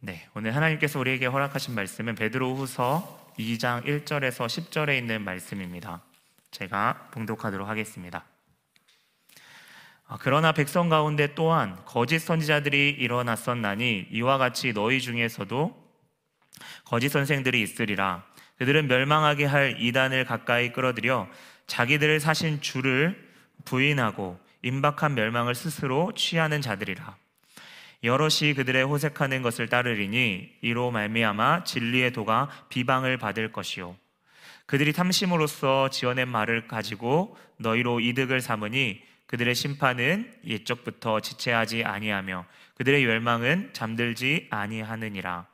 네, 오늘 하나님께서 우리에게 허락하신 말씀은 베드로후서 2장 1절에서 10절에 있는 말씀입니다. 제가 봉독하도록 하겠습니다. 그러나 백성 가운데 또한 거짓 선지자들이 일어났었나니 이와 같이 너희 중에서도 거짓 선생들이 있으리라. 그들은 멸망하게 할 이단을 가까이 끌어들여 자기들을 사신 주를 부인하고 임박한 멸망을 스스로 취하는 자들이라. 여럿이 그들의 호색하는 것을 따르리니 이로 말미암아 진리의 도가 비방을 받을 것이요, 그들이 탐심으로써 지어낸 말을 가지고 너희로 이득을 삼으니 그들의 심판은 옛적부터 지체하지 아니하며 그들의 멸망은 잠들지 아니하느니라.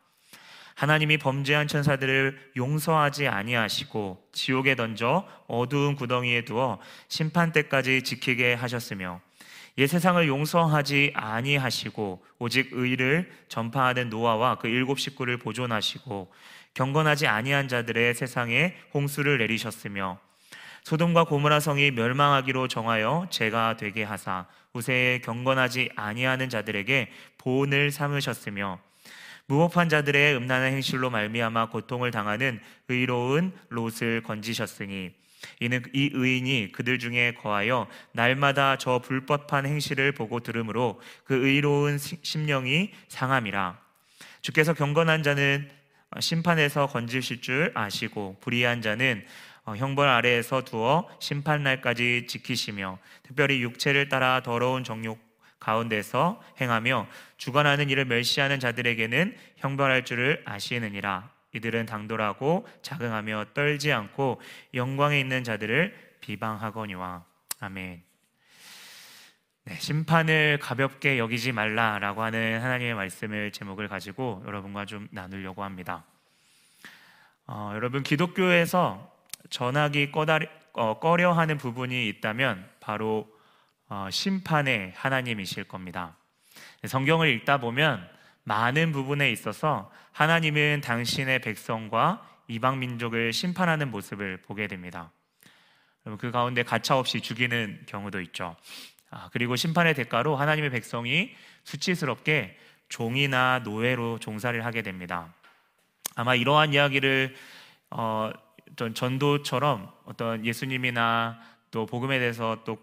하나님이 범죄한 천사들을 용서하지 아니하시고 지옥에 던져 어두운 구덩이에 두어 심판 때까지 지키게 하셨으며, 옛 세상을 용서하지 아니하시고 오직 의를 전파하는 노아와 그 7 식구를 보존하시고 경건하지 아니한 자들의 세상에 홍수를 내리셨으며, 소돔과 고모라 성이 멸망하기로 정하여 죄가 되게 하사 후세에 경건하지 아니하는 자들에게 본을 삼으셨으며, 무법한 자들의 음란한 행실로 말미암아 고통을 당하는 의로운 롯을 건지셨으니 이는 이 의인이 그들 중에 거하여 날마다 저 불법한 행실을 보고 들으므로 그 의로운 심령이 상함이라. 주께서 경건한 자는 심판에서 건지실 줄 아시고 불의한 자는 형벌 아래에서 두어 심판날까지 지키시며, 특별히 육체를 따라 더러운 정욕 가운데서 행하며 주관하는 일을 멸시하는 자들에게는 형벌할 줄을 아시느니라. 이들은 당돌하고 자긍하며 떨지 않고 영광에 있는 자들을 비방하거니와. 아멘. 네, 심판을 가볍게 여기지 말라라고 하는 하나님의 말씀을 제목을 가지고 여러분과 좀 나누려고 합니다. 여러분, 기독교에서 전하기 꺼려하는 부분이 있다면 바로 심판의 하나님이실 겁니다. 성경을 읽다 보면 많은 부분에 있어서 하나님은 당신의 백성과 이방 민족을 심판하는 모습을 보게 됩니다. 그 가운데 가차없이 죽이는 경우도 있죠. 그리고 심판의 대가로 하나님의 백성이 수치스럽게 종이나 노예로 종살이를 하게 됩니다. 아마 이러한 이야기를 전도처럼 어떤 예수님이나 또 복음에 대해서 또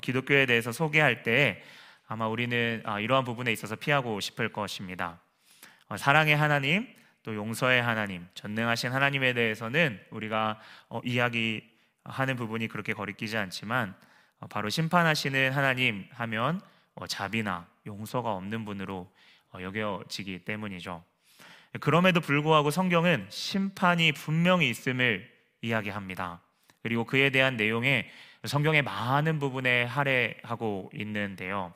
기독교에 대해서 소개할 때 아마 우리는 이러한 부분에 있어서 피하고 싶을 것입니다. 사랑의 하나님, 또 용서의 하나님, 전능하신 하나님에 대해서는 우리가 이야기하는 부분이 그렇게 거리끼지 않지만, 바로 심판하시는 하나님 하면 자비나 용서가 없는 분으로 여겨지기 때문이죠. 그럼에도 불구하고 성경은 심판이 분명히 있음을 이야기합니다. 그리고 그에 대한 내용에 성경의 많은 부분에 할애하고 있는데요.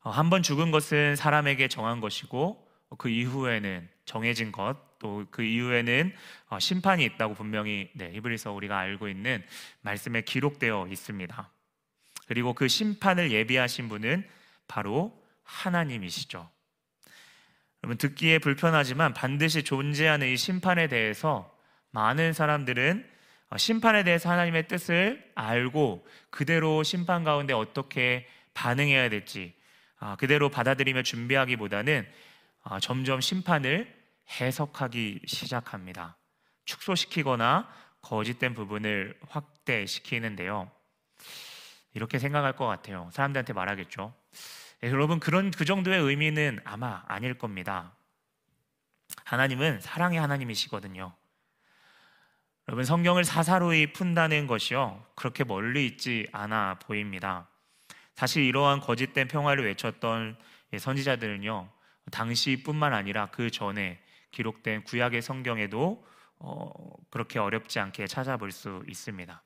한 번 죽은 것은 사람에게 정한 것이고 그 이후에는 정해진 것, 또 그 이후에는 심판이 있다고 분명히 히브리서 우리가 알고 있는 말씀에 기록되어 있습니다. 그리고 그 심판을 예비하신 분은 바로 하나님이시죠. 여러분, 듣기에 불편하지만 반드시 존재하는 이 심판에 대해서 많은 사람들은 심판에 대해서 하나님의 뜻을 알고 그대로 심판 가운데 어떻게 반응해야 될지 그대로 받아들이며 준비하기보다는 점점 심판을 해석하기 시작합니다. 축소시키거나 거짓된 부분을 확대시키는데요, 이렇게 생각할 것 같아요. 사람들한테 말하겠죠. 여러분, 그 정도의 의미는 아마 아닐 겁니다. 하나님은 사랑의 하나님이시거든요. 여러분, 성경을 사사로이 푼다는 것이요, 그렇게 멀리 있지 않아 보입니다. 사실 이러한 거짓된 평화를 외쳤던 선지자들은요, 당시뿐만 아니라 그 전에 기록된 구약의 성경에도 그렇게 어렵지 않게 찾아볼 수 있습니다.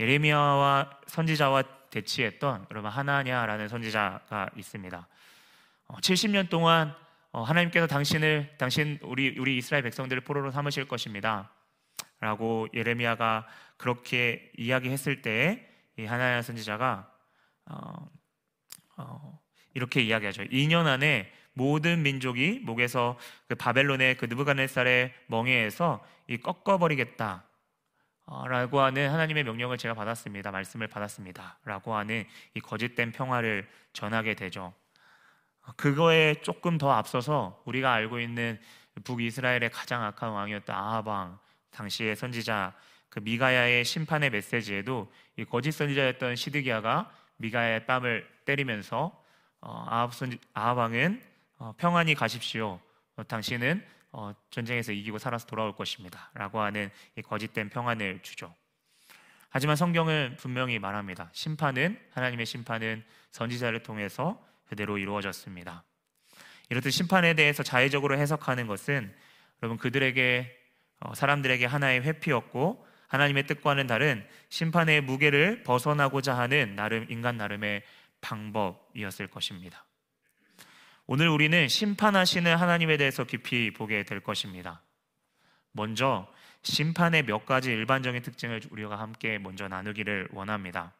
예레미야와 선지자와 대치했던 여러분 하나냐라는 선지자가 있습니다. 70년 동안 하나님께서 우리 이스라엘 백성들을 포로로 삼으실 것입니다 라고 예레미야가 그렇게 이야기했을 때 이 하나냐 선지자가 이렇게 이야기하죠. 2년 안에 모든 민족이 목에서 그 바벨론의 그 느부갓네살의 멍에에서 이 꺾어버리겠다 라고 하는 하나님의 명령을 제가 받았습니다. 말씀을 받았습니다 라고 하는 이 거짓된 평화를 전하게 되죠. 그거에 조금 더 앞서서 우리가 알고 있는 북이스라엘의 가장 악한 왕이었던 아합 왕, 당시의 선지자 그 미가야의 심판의 메시지에도 이 거짓 선지자였던 시드기야가 미가야의 뺨을 때리면서 아합 왕은 평안히 가십시오, 당신은 전쟁에서 이기고 살아서 돌아올 것입니다 라고 하는 이 거짓된 평안을 주죠. 하지만 성경은 분명히 말합니다. 심판은, 하나님의 심판은 선지자를 통해서 그대로 이루어졌습니다. 이렇듯 심판에 대해서 자의적으로 해석하는 것은 여러분 그들에게 사람들에게 하나의 회피였고 하나님의 뜻과는 다른 심판의 무게를 벗어나고자 하는 나름 인간 나름의 방법이었을 것입니다. 오늘 우리는 심판하시는 하나님에 대해서 깊이 보게 될 것입니다. 먼저 심판의 몇 가지 일반적인 특징을 우리가 함께 먼저 나누기를 원합니다.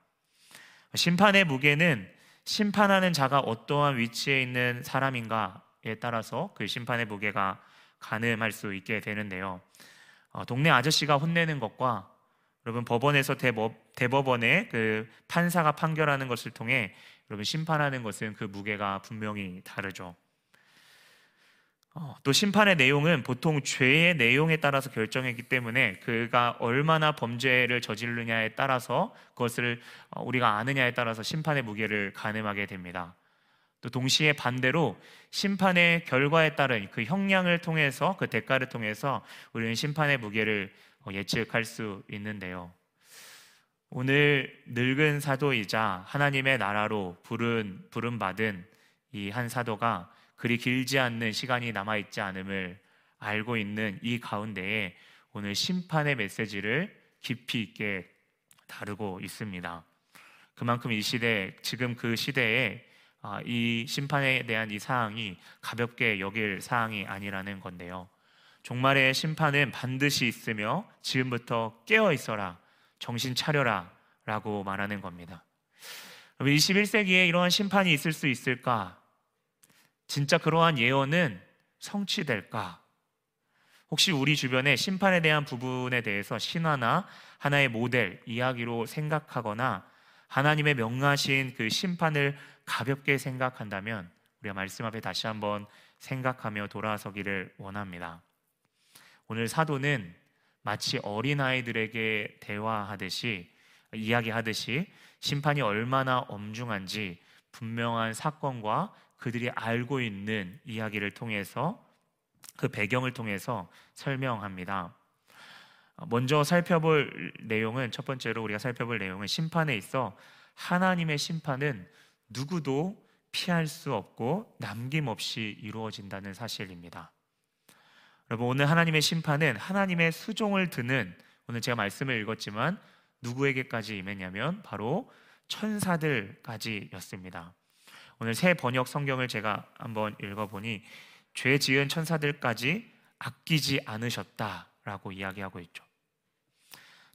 심판의 무게는 심판하는 자가 어떠한 위치에 있는 사람인가에 따라서 그 심판의 무게가 가늠할 수 있게 되는데요, 동네 아저씨가 혼내는 것과 여러분 법원에서 대법원의 그 판사가 판결하는 것을 통해 여러분 심판하는 것은 그 무게가 분명히 다르죠. 또 심판의 내용은 보통 죄의 내용에 따라서 결정했기 때문에 그가 얼마나 범죄를 저지르느냐에 따라서 그것을 우리가 아느냐에 따라서 심판의 무게를 가늠하게 됩니다. 또 동시에 반대로 심판의 결과에 따른 그 형량을 통해서 그 대가를 통해서 우리는 심판의 무게를 예측할 수 있는데요, 오늘 늙은 사도이자 하나님의 나라로 부름받은 이 한 사도가 그리 길지 않는 시간이 남아있지 않음을 알고 있는 이 가운데에 오늘 심판의 메시지를 깊이 있게 다루고 있습니다. 그만큼 이 시대, 지금 그 시대에 이 심판에 대한 이 사항이 가볍게 여길 사항이 아니라는 건데요, 종말의 심판은 반드시 있으며 지금부터 깨어 있어라, 정신 차려라 라고 말하는 겁니다. 21세기에 이러한 심판이 있을 수 있을까? 진짜 그러한 예언은 성취될까? 혹시 우리 주변에 심판에 대한 부분에 대해서 신화나 하나의 모델, 이야기로 생각하거나 하나님의 명하신 그 심판을 가볍게 생각한다면 우리가 말씀 앞에 다시 한번 생각하며 돌아서기를 원합니다. 오늘 사도는 마치 어린아이들에게 대화하듯이, 이야기하듯이 심판이 얼마나 엄중한지 분명한 사건과 그들이 알고 있는 이야기를 통해서 그 배경을 통해서 설명합니다. 먼저 살펴볼 내용은, 첫 번째로 우리가 살펴볼 내용은 심판에 있어 하나님의 심판은 누구도 피할 수 없고 남김없이 이루어진다는 사실입니다. 여러분 오늘 하나님의 심판은 하나님의 수종을 드는, 오늘 제가 말씀을 읽었지만 누구에게까지 임했냐면 바로 천사들까지였습니다. 오늘 새 번역 성경을 제가 한번 읽어보니 죄 지은 천사들까지 아끼지 않으셨다라고 이야기하고 있죠.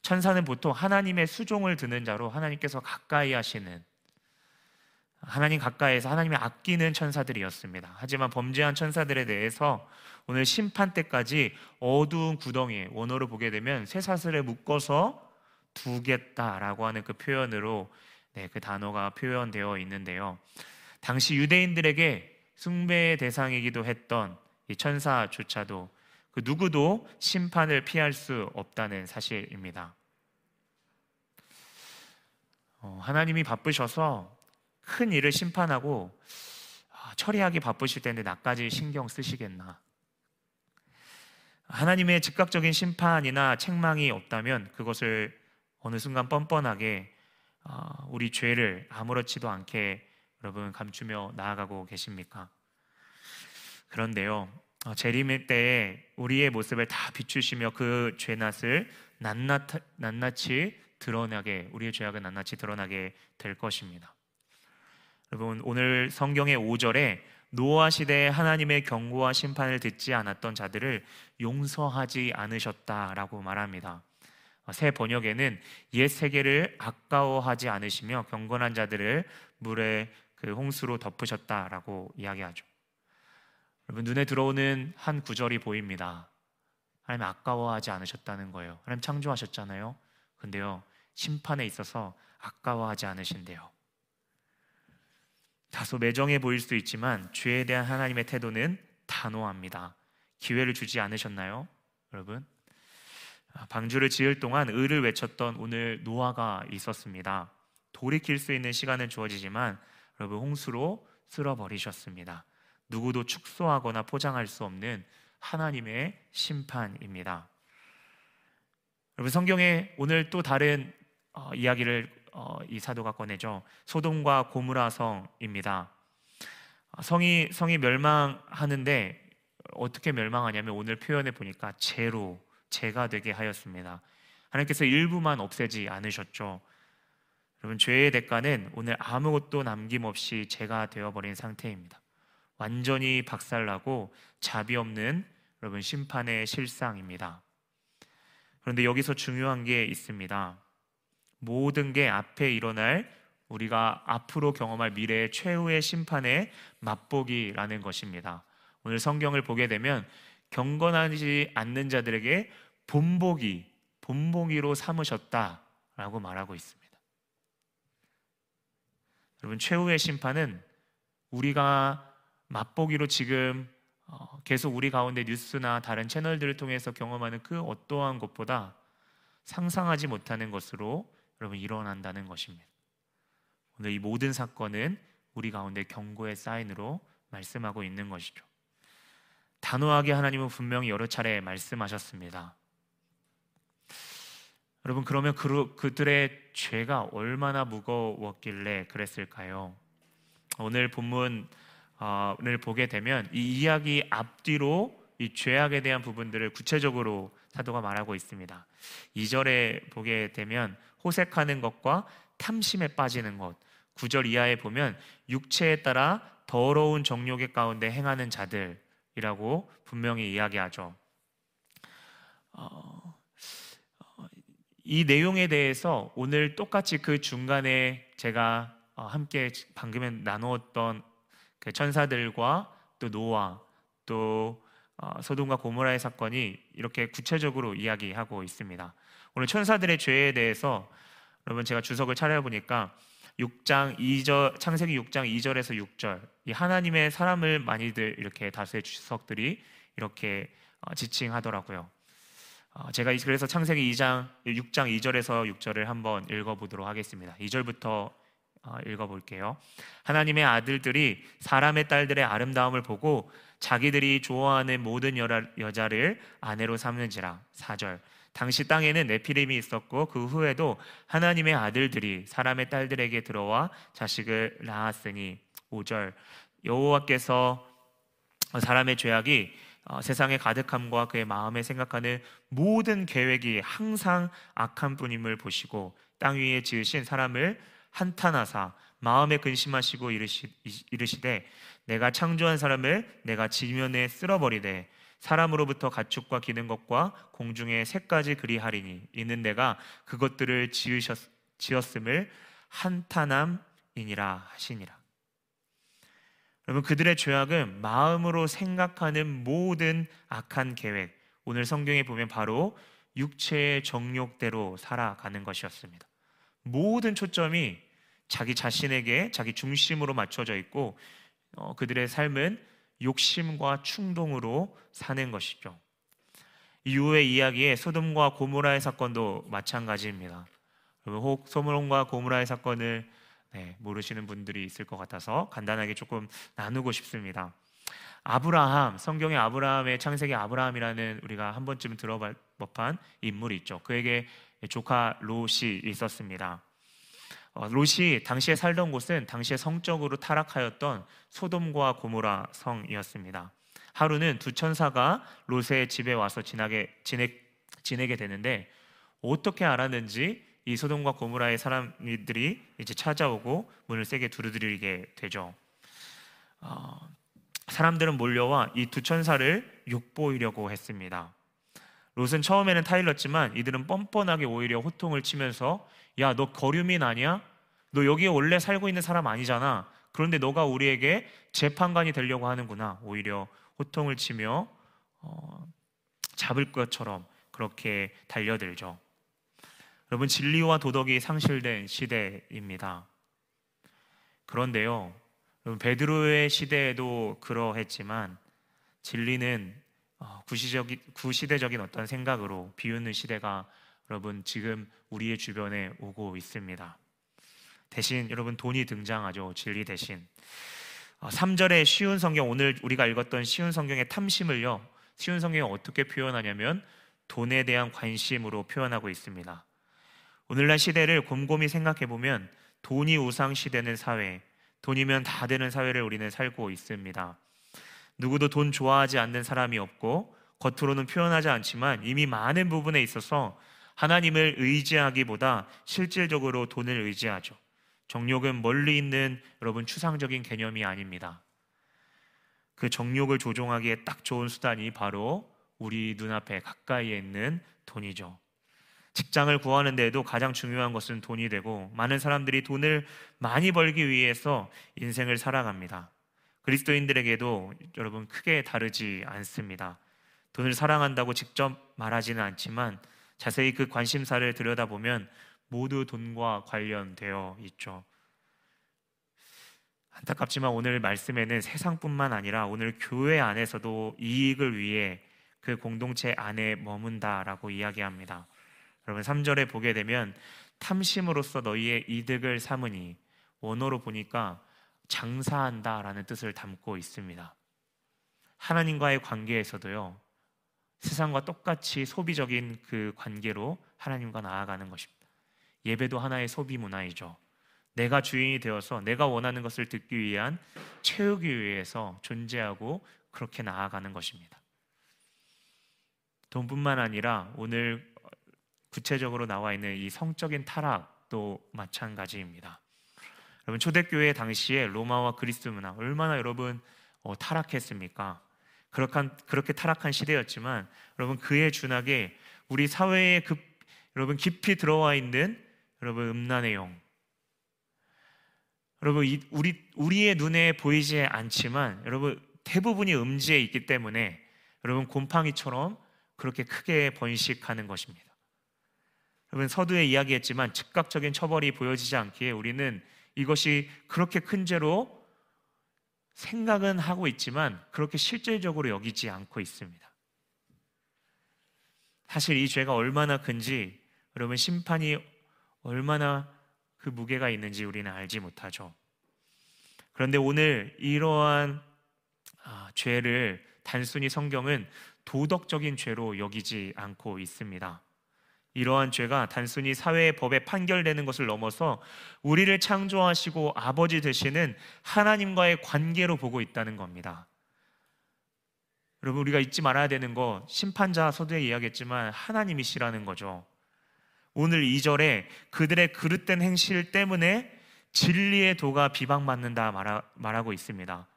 천사는 보통 하나님의 수종을 드는 자로 하나님께서 가까이 하시는, 하나님 가까이에서 하나님이 아끼는 천사들이었습니다. 하지만 범죄한 천사들에 대해서 오늘 심판 때까지 어두운 구덩이에, 원어로 보게 되면 쇠사슬에 묶어서 두겠다라고 하는 그 표현으로 그 단어가 표현되어 있는데요, 당시 유대인들에게 숭배의 대상이기도 했던 이 천사조차도 그 누구도 심판을 피할 수 없다는 사실입니다. 하나님이 바쁘셔서 큰 일을 심판하고 처리하기 바쁘실 텐데 나까지 신경 쓰시겠나? 하나님의 즉각적인 심판이나 책망이 없다면 그것을 어느 순간 뻔뻔하게 우리 죄를 아무렇지도 않게 여러분 감추며 나아가고 계십니까? 그런데요, 재림의 때에 우리의 모습을 다 비추시며 그 죄악을 낱낱이 드러나게, 우리의 죄악은 낱낱이 드러나게 될 것입니다. 여러분 오늘 성경의 5절에 노아 시대에 하나님의 경고와 심판을 듣지 않았던 자들을 용서하지 않으셨다라고 말합니다. 새 번역에는 옛 세계를 아까워하지 않으시며 경건한 자들을 물에 그 홍수로 덮으셨다라고 이야기하죠. 여러분 눈에 들어오는 한 구절이 보입니다. 하나님 아까워하지 않으셨다는 거예요. 하나님 창조하셨잖아요. 근데요 심판에 있어서 아까워하지 않으신대요. 다소 매정해 보일 수도 있지만 죄에 대한 하나님의 태도는 단호합니다. 기회를 주지 않으셨나요, 여러분? 방주를 지을 동안 의를 외쳤던 오늘 노아가 있었습니다. 돌이킬 수 있는 시간은 주어지지만 여러분, 홍수로 쓸어버리셨습니다. 누구도 축소하거나 포장할 수 없는 하나님의 심판입니다. 여러분, 성경에 오늘 또 다른 이야기를 이 사도가 꺼내죠. 소돔과 고무라 성입니다. 성이 멸망하는데 어떻게 멸망하냐면 오늘 표현해 보니까 죄로, 죄가 되게 하였습니다. 하나님께서 일부만 없애지 않으셨죠. 여러분, 죄의 대가는 오늘 아무것도 남김없이 죄가 되어버린 상태입니다. 완전히 박살나고 자비 없는 여러분 심판의 실상입니다. 그런데 여기서 중요한 게 있습니다. 모든 게 앞에 일어날, 우리가 앞으로 경험할 미래의 최후의 심판의 맛보기라는 것입니다. 오늘 성경을 보게 되면 경건하지 않는 자들에게 본보기로 삼으셨다라고 말하고 있습니다. 여러분, 최후의 심판은 우리가 맛보기로 지금 계속 우리 가운데 뉴스나 다른 채널들을 통해서 경험하는 그 어떠한 것보다 상상하지 못하는 것으로 여러분 일어난다는 것입니다. 오늘 이 모든 사건은 우리 가운데 경고의 사인으로 말씀하고 있는 것이죠. 단호하게 하나님은 분명히 여러 차례 말씀하셨습니다. 여러분, 그러면 그들의 죄가 얼마나 무거웠길래 그랬을까요? 오늘 본문 를 보게 되면 이 이야기 앞뒤로 이 죄악에 대한 부분들을 구체적으로 사도가 말하고 있습니다. 2절에 보게 되면 호색하는 것과 탐심에 빠지는 것, 9절 이하에 보면 육체에 따라 더러운 정욕의 가운데 행하는 자들이라고 분명히 이야기하죠. 이 내용에 대해서 오늘 똑같이 그 중간에 제가 함께 방금에 나누었던 그 천사들과 또 노아, 또 소돔과 고모라의 사건이 이렇게 구체적으로 이야기하고 있습니다. 오늘 천사들의 죄에 대해서 여러분, 제가 주석을 차려보니까 6장 2절, 창세기 6장 2절에서 6절, 이 하나님의 사람을 많이들 이렇게 다수의 주석들이 이렇게 지칭하더라고요. 제가 그래서 창세기 6장 2절에서 6절을 한번 읽어보도록 하겠습니다. 2절부터 읽어볼게요. 하나님의 아들들이 사람의 딸들의 아름다움을 보고 자기들이 좋아하는 모든 여자를 아내로 삼는지라. 4절. 당시 땅에는 네피림이 있었고 그 후에도 하나님의 아들들이 사람의 딸들에게 들어와 자식을 낳았으니. 5절. 여호와께서 사람의 죄악이 세상의 가득함과 그의 마음에 생각하는 모든 계획이 항상 악한 뿐임을 보시고 땅 위에 지으신 사람을 한탄하사 마음에 근심하시고 이르시되 내가 창조한 사람을 내가 지면에 쓸어버리되 사람으로부터 가축과 기는 것과 공중의 새까지 그리하리니 이는 내가 그것들을 지었음을 한탄함이니라 하시니라. 여러분, 그들의 죄악은 마음으로 생각하는 모든 악한 계획, 오늘 성경에 보면 바로 육체의 정욕대로 살아가는 것이었습니다. 모든 초점이 자기 자신에게, 자기 중심으로 맞춰져 있고 그들의 삶은 욕심과 충동으로 사는 것이죠. 이후의 이야기에 소돔과 고모라의 사건도 마찬가지입니다. 혹 소돔과 고모라의 사건을 모르시는 분들이 있을 것 같아서 간단하게 조금 나누고 싶습니다. 아브라함, 성경의 아브라함의 창세기 아브라함이라는 우리가 한 번쯤 들어볼 법한 인물이 있죠. 그에게 조카 롯이 있었습니다. 롯이 당시에 살던 곳은 당시에 성적으로 타락하였던 소돔과 고모라 성이었습니다. 하루는 두 천사가 롯의 집에 와서 지내게 되는데 어떻게 알았는지 이 소돔과 고모라의 사람들이 이제 찾아오고 문을 세게 두드리게 되죠. 사람들은 몰려와 이 두 천사를 욕보이려고 했습니다. 롯은 처음에는 타일렀지만 이들은 뻔뻔하게 오히려 호통을 치면서 야, 너 거류민 아니야? 너 여기에 원래 살고 있는 사람 아니잖아. 그런데 너가 우리에게 재판관이 되려고 하는구나. 오히려 호통을 치며 잡을 것처럼 그렇게 달려들죠. 여러분, 진리와 도덕이 상실된 시대입니다. 그런데요, 베드로의 시대에도 그러했지만 진리는 구시대적인 어떤 생각으로 비우는 시대가 여러분 지금 우리의 주변에 오고 있습니다. 대신 여러분 돈이 등장하죠. 진리 대신. 3절의 쉬운 성경, 오늘 우리가 읽었던 쉬운 성경의 탐심을요, 쉬운 성경이 어떻게 표현하냐면 돈에 대한 관심으로 표현하고 있습니다. 오늘날 시대를 곰곰이 생각해보면 돈이 우상시되는 사회, 돈이면 다 되는 사회를 우리는 살고 있습니다. 누구도 돈 좋아하지 않는 사람이 없고 겉으로는 표현하지 않지만 이미 많은 부분에 있어서 하나님을 의지하기보다 실질적으로 돈을 의지하죠. 정욕은 멀리 있는 여러분 추상적인 개념이 아닙니다. 그 정욕을 조종하기에 딱 좋은 수단이 바로 우리 눈앞에 가까이에 있는 돈이죠. 직장을 구하는 데에도 가장 중요한 것은 돈이 되고, 많은 사람들이 돈을 많이 벌기 위해서 인생을 살아갑니다. 그리스도인들에게도 여러분 크게 다르지 않습니다. 돈을 사랑한다고 직접 말하지는 않지만 자세히 그 관심사를 들여다보면 모두 돈과 관련되어 있죠. 안타깝지만 오늘 말씀에는 세상뿐만 아니라 오늘 교회 안에서도 이익을 위해 그 공동체 안에 머문다라고 이야기합니다. 여러분 3절에 보게 되면 탐심으로써 너희의 이득을 삼으니, 원어로 보니까 장사한다라는 뜻을 담고 있습니다. 하나님과의 관계에서도요, 세상과 똑같이 소비적인 그 관계로 하나님과 나아가는 것입니다. 예배도 하나의 소비 문화이죠. 내가 주인이 되어서 내가 원하는 것을 듣기 위한, 채우기 위해서 존재하고 그렇게 나아가는 것입니다. 돈뿐만 아니라 오늘 구체적으로 나와 있는 이 성적인 타락도 마찬가지입니다. 여러분 초대교회 당시에 로마와 그리스 문화 얼마나 여러분 타락했습니까? 그렇게 타락한 시대였지만 여러분 그에 준하게 우리 사회에 여러분 깊이 들어와 있는 여러분 음란의 영, 여러분 우리의 눈에 보이지 않지만 여러분 대부분이 음지에 있기 때문에 여러분 곰팡이처럼 그렇게 크게 번식하는 것입니다. 여러분 서두에 이야기했지만 즉각적인 처벌이 보여지지 않기에 우리는 이것이 그렇게 큰 죄로 생각은 하고 있지만 그렇게 실질적으로 여기지 않고 있습니다. 사실 이 죄가 얼마나 큰지, 여러분 심판이 얼마나 그 무게가 있는지 우리는 알지 못하죠. 그런데 오늘 이러한 죄를 단순히 성경은 도덕적인 죄로 여기지 않고 있습니다. 이러한 죄가 단순히 사회의 법에 판결되는 것을 넘어서 우리를 창조하시고 아버지 되시는 하나님과의 관계로 보고 있다는 겁니다. 여러분 우리가 잊지 말아야 되는 거, 심판자 서두에 이야기했지만 하나님이시라는 거죠. 오늘 2절에 그들의 그릇된 행실 때문에 진리의 도가 비방받는다 말하고 있습니다.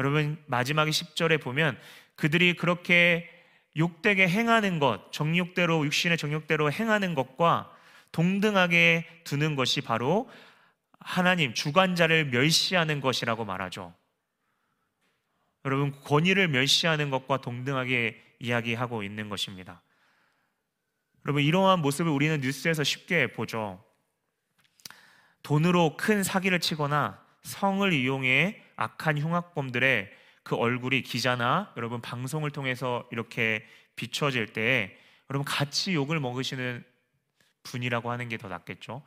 여러분 마지막에 10절에 보면 그들이 그렇게 욕되게 행하는 것, 정욕대로, 육신의 정욕대로 행하는 것과 동등하게 두는 것이 바로 하나님, 주관자를 멸시하는 것이라고 말하죠. 여러분, 권위를 멸시하는 것과 동등하게 이야기하고 있는 것입니다. 여러분, 이러한 모습을 우리는 뉴스에서 쉽게 보죠. 돈으로 큰 사기를 치거나 성을 이용해 악한 흉악범들의 그 얼굴이 기자나 여러분 방송을 통해서 이렇게 비춰질 때에 여러분 같이 욕을 먹으시는 분이라고 하는 게 더 낫겠죠.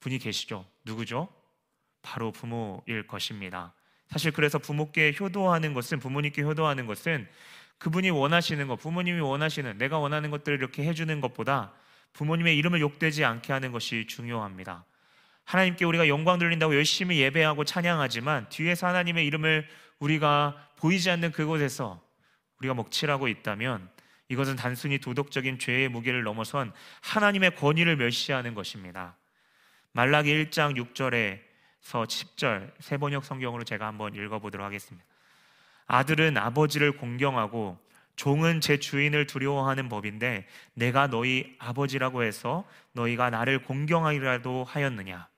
분이 계시죠. 누구죠? 바로 부모일 것입니다. 사실 그래서 부모께 효도하는 것은, 부모님께 효도하는 것은 그분이 원하시는 것, 부모님이 원하시는, 내가 원하는 것들을 이렇게 해주는 것보다 부모님의 이름을 욕되지 않게 하는 것이 중요합니다. 하나님께 우리가 영광 돌린다고 열심히 예배하고 찬양하지만 뒤에서 하나님의 이름을 우리가 보이지 않는 그곳에서 우리가 먹칠하고 있다면 이것은 단순히 도덕적인 죄의 무게를 넘어선 하나님의 권위를 멸시하는 것입니다. 말라기 1장 6절에서 10절, 세번역 성경으로 제가 한번 읽어보도록 하겠습니다. 아들은 아버지를 공경하고 종은 제 주인을 두려워하는 법인데 내가 너희 아버지라고 해서 너희가 나를 공경하리라도 하였느냐?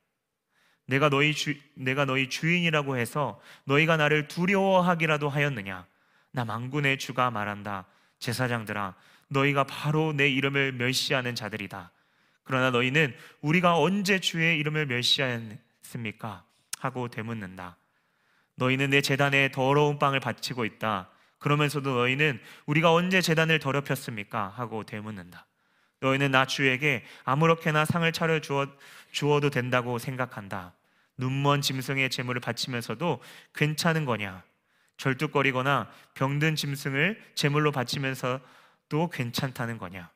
내가 너희 주인이라고 해서 너희가 나를 두려워하기라도 하였느냐? 나 만군의 주가 말한다. 제사장들아, 너희가 바로 내 이름을 멸시하는 자들이다. 그러나 너희는 우리가 언제 주의 이름을 멸시하였습니까? 하고 되묻는다. 너희는 내 제단에 더러운 빵을 바치고 있다. 그러면서도 너희는 우리가 언제 제단을 더럽혔습니까? 하고 되묻는다. 너희는 나 주에게 아무렇게나 상을 차려 주어도 된다고 생각한다. 눈먼 짐승의 제물을 바치면서도 괜찮은 거냐? 절뚝거리거나 병든 짐승을 제물로 바치면서도 괜찮다는 거냐?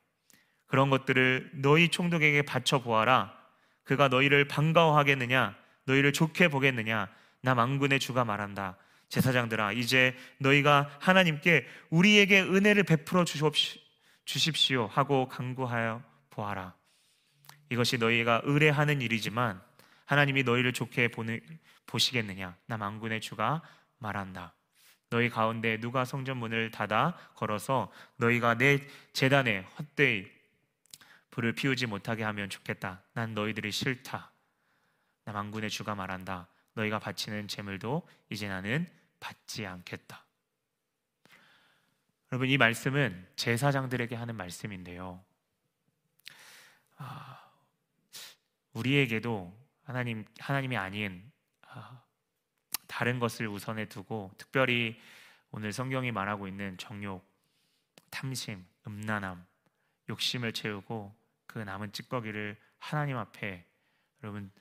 그런 것들을 너희 총독에게 바쳐보아라. 그가 너희를 반가워하겠느냐? 너희를 좋게 보겠느냐? 나 만군의 주가 말한다. 제사장들아, 이제 너희가 하나님께 우리에게 은혜를 베풀어 주십시오 하고 간구하여 보아라. 이것이 너희가 의뢰하는 일이지만 하나님이 너희를 좋게 보시겠느냐? 나 만군의 주가 말한다. 너희 가운데 누가 성전문을 닫아 걸어서 너희가 내 제단에 헛되이 불을 피우지 못하게 하면 좋겠다. 난 너희들이 싫다. 나 만군의 주가 말한다. 너희가 바치는 제물도 이제 나는 받지 않겠다. 여러분, 이 말씀은 제사장들에게 하는 말씀인데요, 우리에게도 하나님이 아닌 다른 것을 우선에 두고, 특별히 오늘 성경이 말하고 있는 정욕, 탐심, 음란함, 욕심을 채우고 그 남은 찌꺼기를 하나님 앞에, 여러분,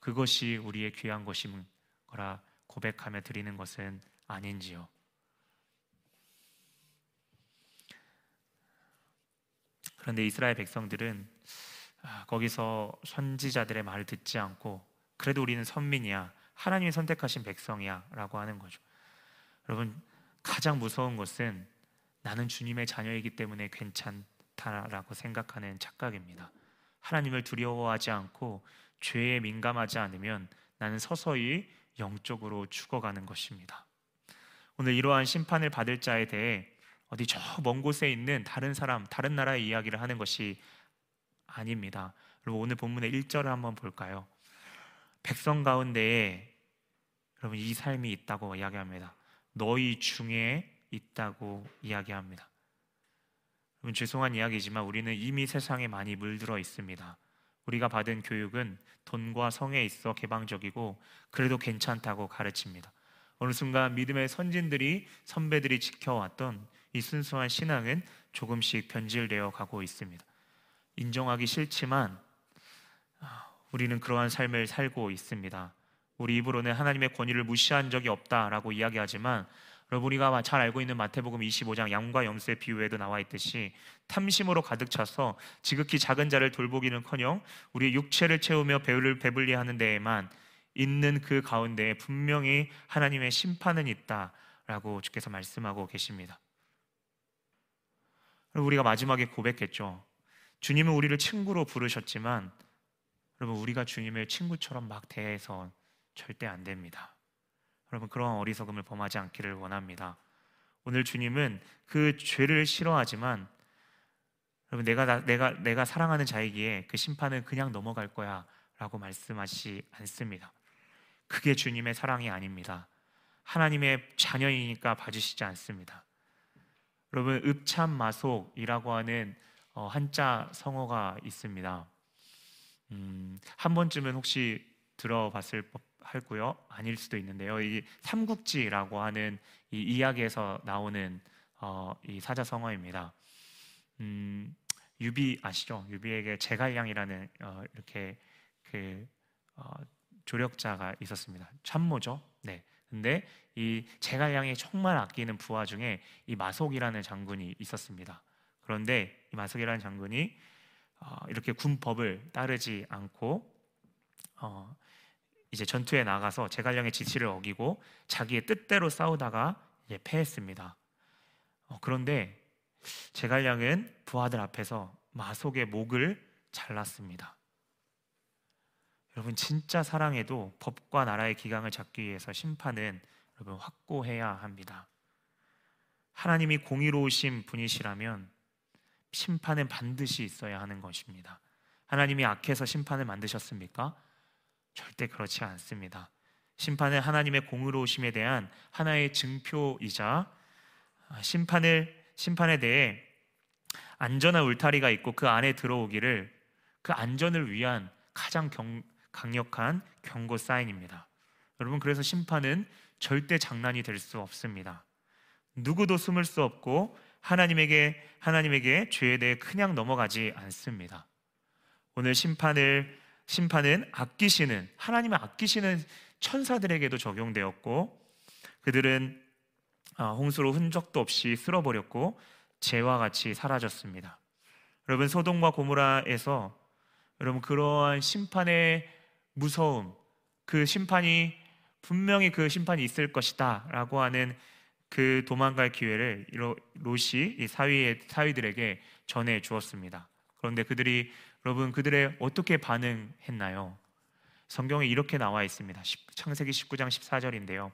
그것이 우리의 귀한 것인 거라 고백하며 드리는 것은 아닌지요. 그런데 이스라엘 백성들은 거기서 선지자들의 말을 듣지 않고, 그래도 우리는 선민이야, 하나님이 선택하신 백성이야 라고 하는 거죠. 여러분, 가장 무서운 것은 나는 주님의 자녀이기 때문에 괜찮다라고 생각하는 착각입니다. 하나님을 두려워하지 않고 죄에 민감하지 않으면 나는 서서히 영적으로 죽어가는 것입니다. 오늘 이러한 심판을 받을 자에 대해 어디 저 먼 곳에 있는 다른 사람, 다른 나라의 이야기를 하는 것이 아닙니다. 그리고 오늘 본문의 1절을 한번 볼까요? 백성 가운데에, 여러분, 이 삶이 있다고 이야기합니다. 너희 중에 있다고 이야기합니다. 여러분, 죄송한 이야기지만 우리는 이미 세상에 많이 물들어 있습니다. 우리가 받은 교육은 돈과 성에 있어 개방적이고 그래도 괜찮다고 가르칩니다. 어느 순간 믿음의 선진들이, 선배들이 지켜왔던 이 순수한 신앙은 조금씩 변질되어 가고 있습니다. 인정하기 싫지만 우리는 그러한 삶을 살고 있습니다. 우리 입으로는 하나님의 권위를 무시한 적이 없다라고 이야기하지만, 여러분, 우리가 잘 알고 있는 마태복음 25장 양과 염소의 비유에도 나와 있듯이 탐심으로 가득 차서 지극히 작은 자를 돌보기는커녕 우리의 육체를 채우며 배를 배불리하는 데에만 있는 그 가운데에 분명히 하나님의 심판은 있다라고 주께서 말씀하고 계십니다. 그리고 우리가 마지막에 고백했죠. 주님은 우리를 친구로 부르셨지만, 여러분, 우리가 주님을 친구처럼 막 대해서 절대 안 됩니다. 여러분, 그런 어리석음을 범하지 않기를 원합니다. 오늘 주님은 그 죄를 싫어하지만, 여러분, 내가 사랑하는 자이기에 그 심판은 그냥 넘어갈 거야 라고 말씀하시지 않습니다. 그게 주님의 사랑이 아닙니다. 하나님의 자녀이니까 봐주시지 않습니다. 여러분, 읍참마속이라고 하는 한자 성어가 있습니다. 한 번쯤은 혹시 들어봤을 법 할고요, 아닐 수도 있는데요, 이 삼국지라고 하는 이 이야기에서 나오는 이 사자성어입니다. 유비 아시죠? 유비에게 제갈량이라는 이렇게 그 조력자가 있었습니다. 참모죠. 네. 근데 이 제갈량이 정말 아끼는 부하 중에 이 마속이라는 장군이 있었습니다. 그런데 이 마속이라는 장군이 이렇게 군법을 따르지 않고 이제 전투에 나가서 제갈량의 지시를 어기고 자기의 뜻대로 싸우다가 이제 패했습니다. 그런데 제갈량은 부하들 앞에서 마속의 목을 잘랐습니다. 여러분, 진짜 사랑해도 법과 나라의 기강을 잡기 위해서 심판은, 여러분, 확고해야 합니다. 하나님이 공의로우신 분이시라면 심판은 반드시 있어야 하는 것입니다. 하나님이 악해서 심판을 만드셨습니까? 절대 그렇지 않습니다. 심판은 하나님의 공의로우심에 대한 하나의 증표이자, 심판에 대해 안전한 울타리가 있고 그 안에 들어오기를, 그 안전을 위한 가장 강력한 경고 사인입니다. 여러분, 그래서 심판은 절대 장난이 될 수 없습니다. 누구도 숨을 수 없고 하나님에게 죄에 대해 그냥 넘어가지 않습니다. 오늘 심판은 아끼시는 하나님을 아끼시는 천사들에게도 적용되었고, 그들은 홍수로 흔적도 없이 쓸어버렸고 죄와 같이 사라졌습니다. 여러분, 소돔과 고모라에서 여러분 그러한 심판의 무서움, 그 심판이 분명히 그 심판이 있을 것이다 라고 하는 그 도망갈 기회를 롯이 이 사위들에게 전해 주었습니다. 그런데 그들이 여러분 그들의 어떻게 반응했나요? 성경에 이렇게 나와 있습니다. 창세기 19장 14절인데요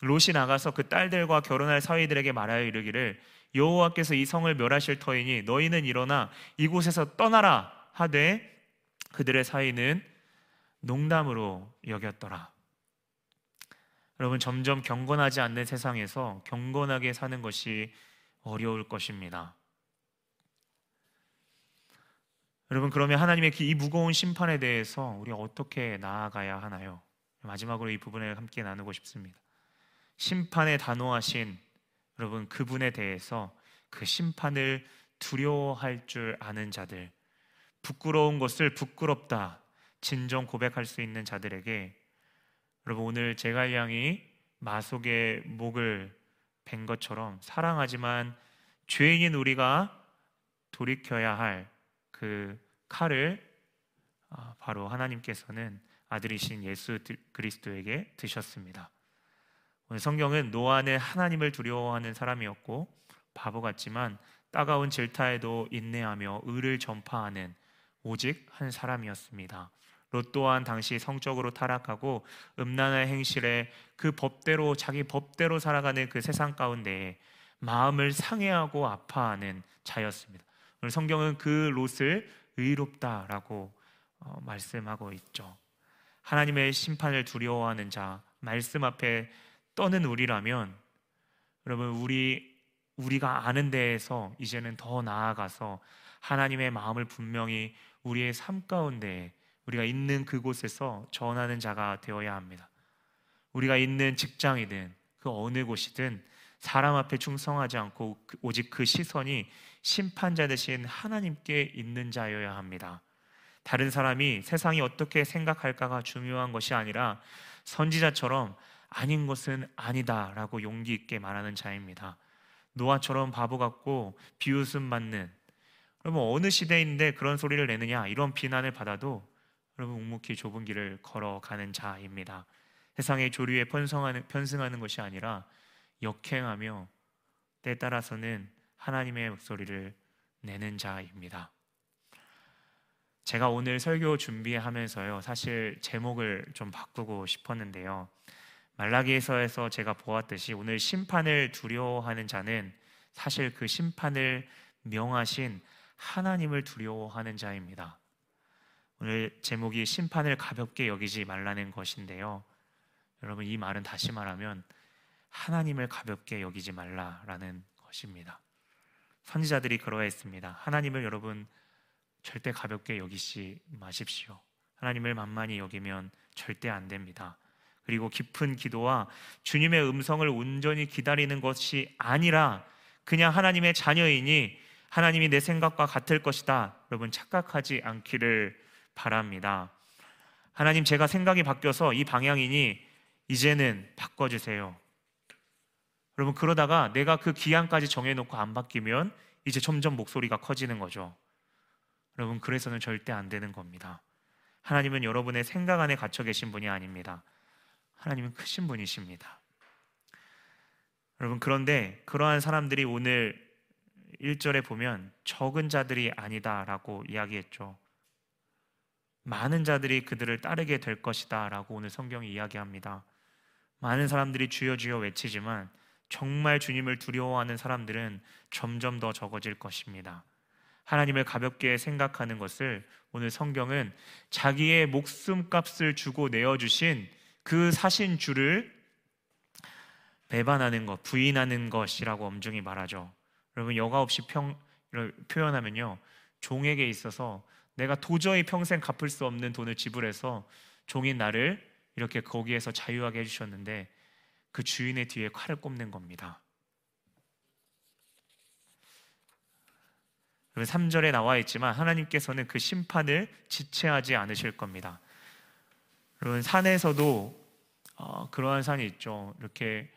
롯이 나가서 그 딸들과 결혼할 사위들에게 말하여 이르기를 여호와께서 이 성을 멸하실 터이니 너희는 일어나 이곳에서 떠나라 하되 그들의 사위는 농담으로 여겼더라. 여러분, 점점 경건하지 않는 세상에서 경건하게 사는 것이 어려울 것입니다. 여러분, 그러면 하나님의 이 무거운 심판에 대해서 우리가 어떻게 나아가야 하나요? 마지막으로 이 부분을 함께 나누고 싶습니다. 심판에 단호하신 여러분 그분에 대해서 그 심판을 두려워할 줄 아는 자들, 부끄러운 것을 부끄럽다 진정 고백할 수 있는 자들에게 여러분 오늘 제갈량이 마속의 목을 벤 것처럼 사랑하지만 죄인인 우리가 돌이켜야 할 그 칼을 바로 하나님께서는 아들이신 예수 그리스도에게 드셨습니다. 오늘 성경은 노아는 하나님을 두려워하는 사람이었고 바보 같지만 따가운 질타에도 인내하며 의를 전파하는 오직 한 사람이었습니다. 롯 또한 당시 성적으로 타락하고 음란한 행실에 그 법대로 자기 법대로 살아가는 그 세상 가운데에 마음을 상해하고 아파하는 자였습니다. 오늘 성경은 그 롯을 의롭다라고 말씀하고 있죠. 하나님의 심판을 두려워하는 자, 말씀 앞에 떠는 우리라면 여러분 우리가 아는 데에서 이제는 더 나아가서 하나님의 마음을 분명히 우리의 삶 가운데에 우리가 있는 그곳에서 전하는 자가 되어야 합니다. 우리가 있는 직장이든 그 어느 곳이든 사람 앞에 충성하지 않고 오직 그 시선이 심판자 되신 하나님께 있는 자여야 합니다. 다른 사람이 세상이 어떻게 생각할까가 중요한 것이 아니라 선지자처럼 아닌 것은 아니다 라고 용기 있게 말하는 자입니다. 노아처럼 바보 같고 비웃음 받는 여러분 어느 시대인데 그런 소리를 내느냐 이런 비난을 받아도 여러분 묵묵히 좁은 길을 걸어가는 자입니다. 세상의 조류에 편승하는 것이 아니라 역행하며 때에 따라서는 하나님의 목소리를 내는 자입니다. 제가 오늘 설교 준비하면서요 사실 제목을 좀 바꾸고 싶었는데요 말라기서에서 제가 보았듯이 오늘 심판을 두려워하는 자는 사실 그 심판을 명하신 하나님을 두려워하는 자입니다. 오늘 제목이 심판을 가볍게 여기지 말라는 것인데요 여러분 이 말은 다시 말하면 하나님을 가볍게 여기지 말라라는 것입니다. 선지자들이 그러했습니다. 하나님을 여러분 절대 가볍게 여기지 마십시오. 하나님을 만만히 여기면 절대 안 됩니다. 그리고 깊은 기도와 주님의 음성을 온전히 기다리는 것이 아니라 그냥 하나님의 자녀이니 하나님이 내 생각과 같을 것이다 여러분 착각하지 않기를 바랍니다. 하나님 제가 생각이 바뀌어서 이 방향이니 이제는 바꿔주세요. 여러분 그러다가 내가 그 기한까지 정해놓고 안 바뀌면 이제 점점 목소리가 커지는 거죠. 여러분 그래서는 절대 안 되는 겁니다. 하나님은 여러분의 생각 안에 갇혀 계신 분이 아닙니다. 하나님은 크신 분이십니다. 여러분 그런데 그러한 사람들이 오늘 1절에 보면 적은 자들이 아니다라고 이야기했죠. 많은 자들이 그들을 따르게 될 것이다 라고 오늘 성경이 이야기합니다. 많은 사람들이 주여 주여 외치지만 정말 주님을 두려워하는 사람들은 점점 더 적어질 것입니다. 하나님을 가볍게 생각하는 것을 오늘 성경은 자기의 목숨값을 주고 내어주신 그 사신주를 배반하는 것, 부인하는 것이라고 엄중히 말하죠. 여러분 여과 없이 표현하면요 종에게 있어서 내가 도저히 평생 갚을 수 없는 돈을 지불해서 종인 나를 이렇게 거기에서 자유하게 해주셨는데 그 주인의 뒤에 칼을 꼽는 겁니다. 여러분 3절에 나와 있지만 하나님께서는 그 심판을 지체하지 않으실 겁니다. 여러분 산에서도 그러한 산이 있죠. 이렇게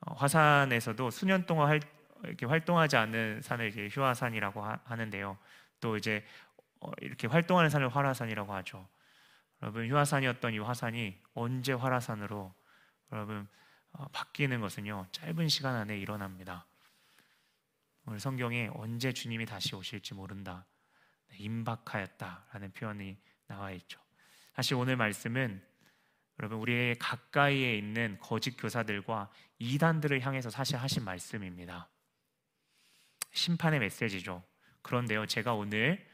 화산에서도 수년 동안 이렇게 활동하지 않는 산을 이제 휴화산이라고 하는데요. 또 이제 이렇게 활동하는 산을 활화산이라고 하죠. 여러분 휴화산이었던 이 화산이 언제 활화산으로 여러분 바뀌는 것은요 짧은 시간 안에 일어납니다. 오늘 성경에 언제 주님이 다시 오실지 모른다, 임박하였다라는 표현이 나와 있죠. 사실 오늘 말씀은 여러분 우리의 가까이에 있는 거짓 교사들과 이단들을 향해서 사실 하신 말씀입니다. 심판의 메시지죠. 그런데요 제가 오늘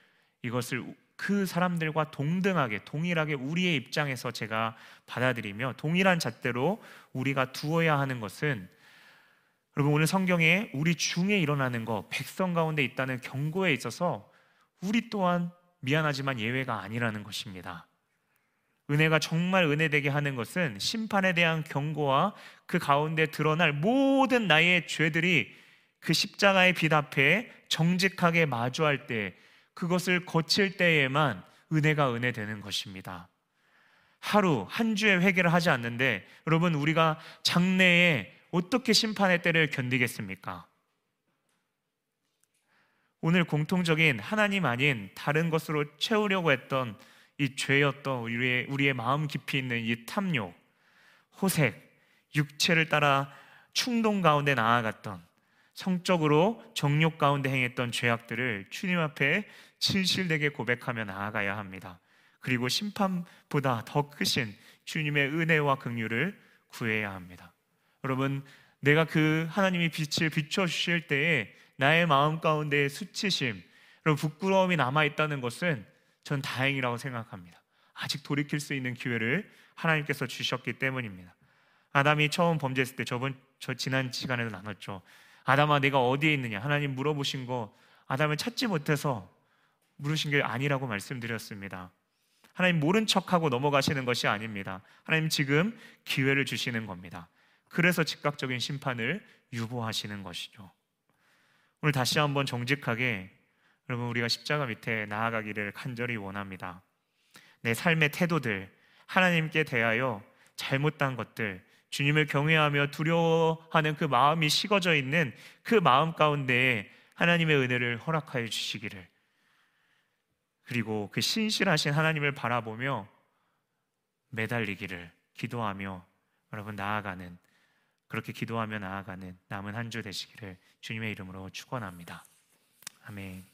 이것을 그 사람들과 동등하게 동일하게 우리의 입장에서 제가 받아들이며 동일한 잣대로 우리가 두어야 하는 것은 여러분 오늘 성경에 우리 중에 일어나는 것 백성 가운데 있다는 경고에 있어서 우리 또한 미안하지만 예외가 아니라는 것입니다. 은혜가 정말 은혜되게 하는 것은 심판에 대한 경고와 그 가운데 드러날 모든 나의 죄들이 그 십자가의 빛 앞에 정직하게 마주할 때 그것을 거칠 때에만 은혜가 은혜되는 것입니다. 하루, 한 주에 회개를 하지 않는데 여러분 우리가 장래에 어떻게 심판의 때를 견디겠습니까? 오늘 공통적인 하나님 아닌 다른 것으로 채우려고 했던 이 죄였던 우리의 마음 깊이 있는 이 탐욕, 호색, 육체를 따라 충동 가운데 나아갔던 성적으로 정욕 가운데 행했던 죄악들을 주님 앞에 진실되게 고백하며 나아가야 합니다. 그리고 심판보다 더 크신 주님의 은혜와 긍휼을 구해야 합니다. 여러분 내가 그 하나님이 빛을 비춰주실 때에 나의 마음 가운데의 수치심, 여러분 부끄러움이 남아있다는 것은 전 다행이라고 생각합니다. 아직 돌이킬 수 있는 기회를 하나님께서 주셨기 때문입니다. 아담이 처음 범죄했을 때 저 지난 시간에도 나눴죠. 아담아 내가 어디에 있느냐 하나님 물어보신 거 아담을 찾지 못해서 물으신 게 아니라고 말씀드렸습니다. 하나님 모른 척하고 넘어가시는 것이 아닙니다. 하나님 지금 기회를 주시는 겁니다. 그래서 즉각적인 심판을 유보하시는 것이죠. 오늘 다시 한번 정직하게 여러분 우리가 십자가 밑에 나아가기를 간절히 원합니다. 내 삶의 태도들, 하나님께 대하여 잘못된 것들, 주님을 경외하며 두려워하는 그 마음이 식어져 있는 그 마음 가운데에 하나님의 은혜를 허락하여 주시기를, 그리고 그 신실하신 하나님을 바라보며 매달리기를 기도하며 여러분 나아가는, 그렇게 기도하며 나아가는 남은 한 주 되시기를 주님의 이름으로 축원합니다. 아멘.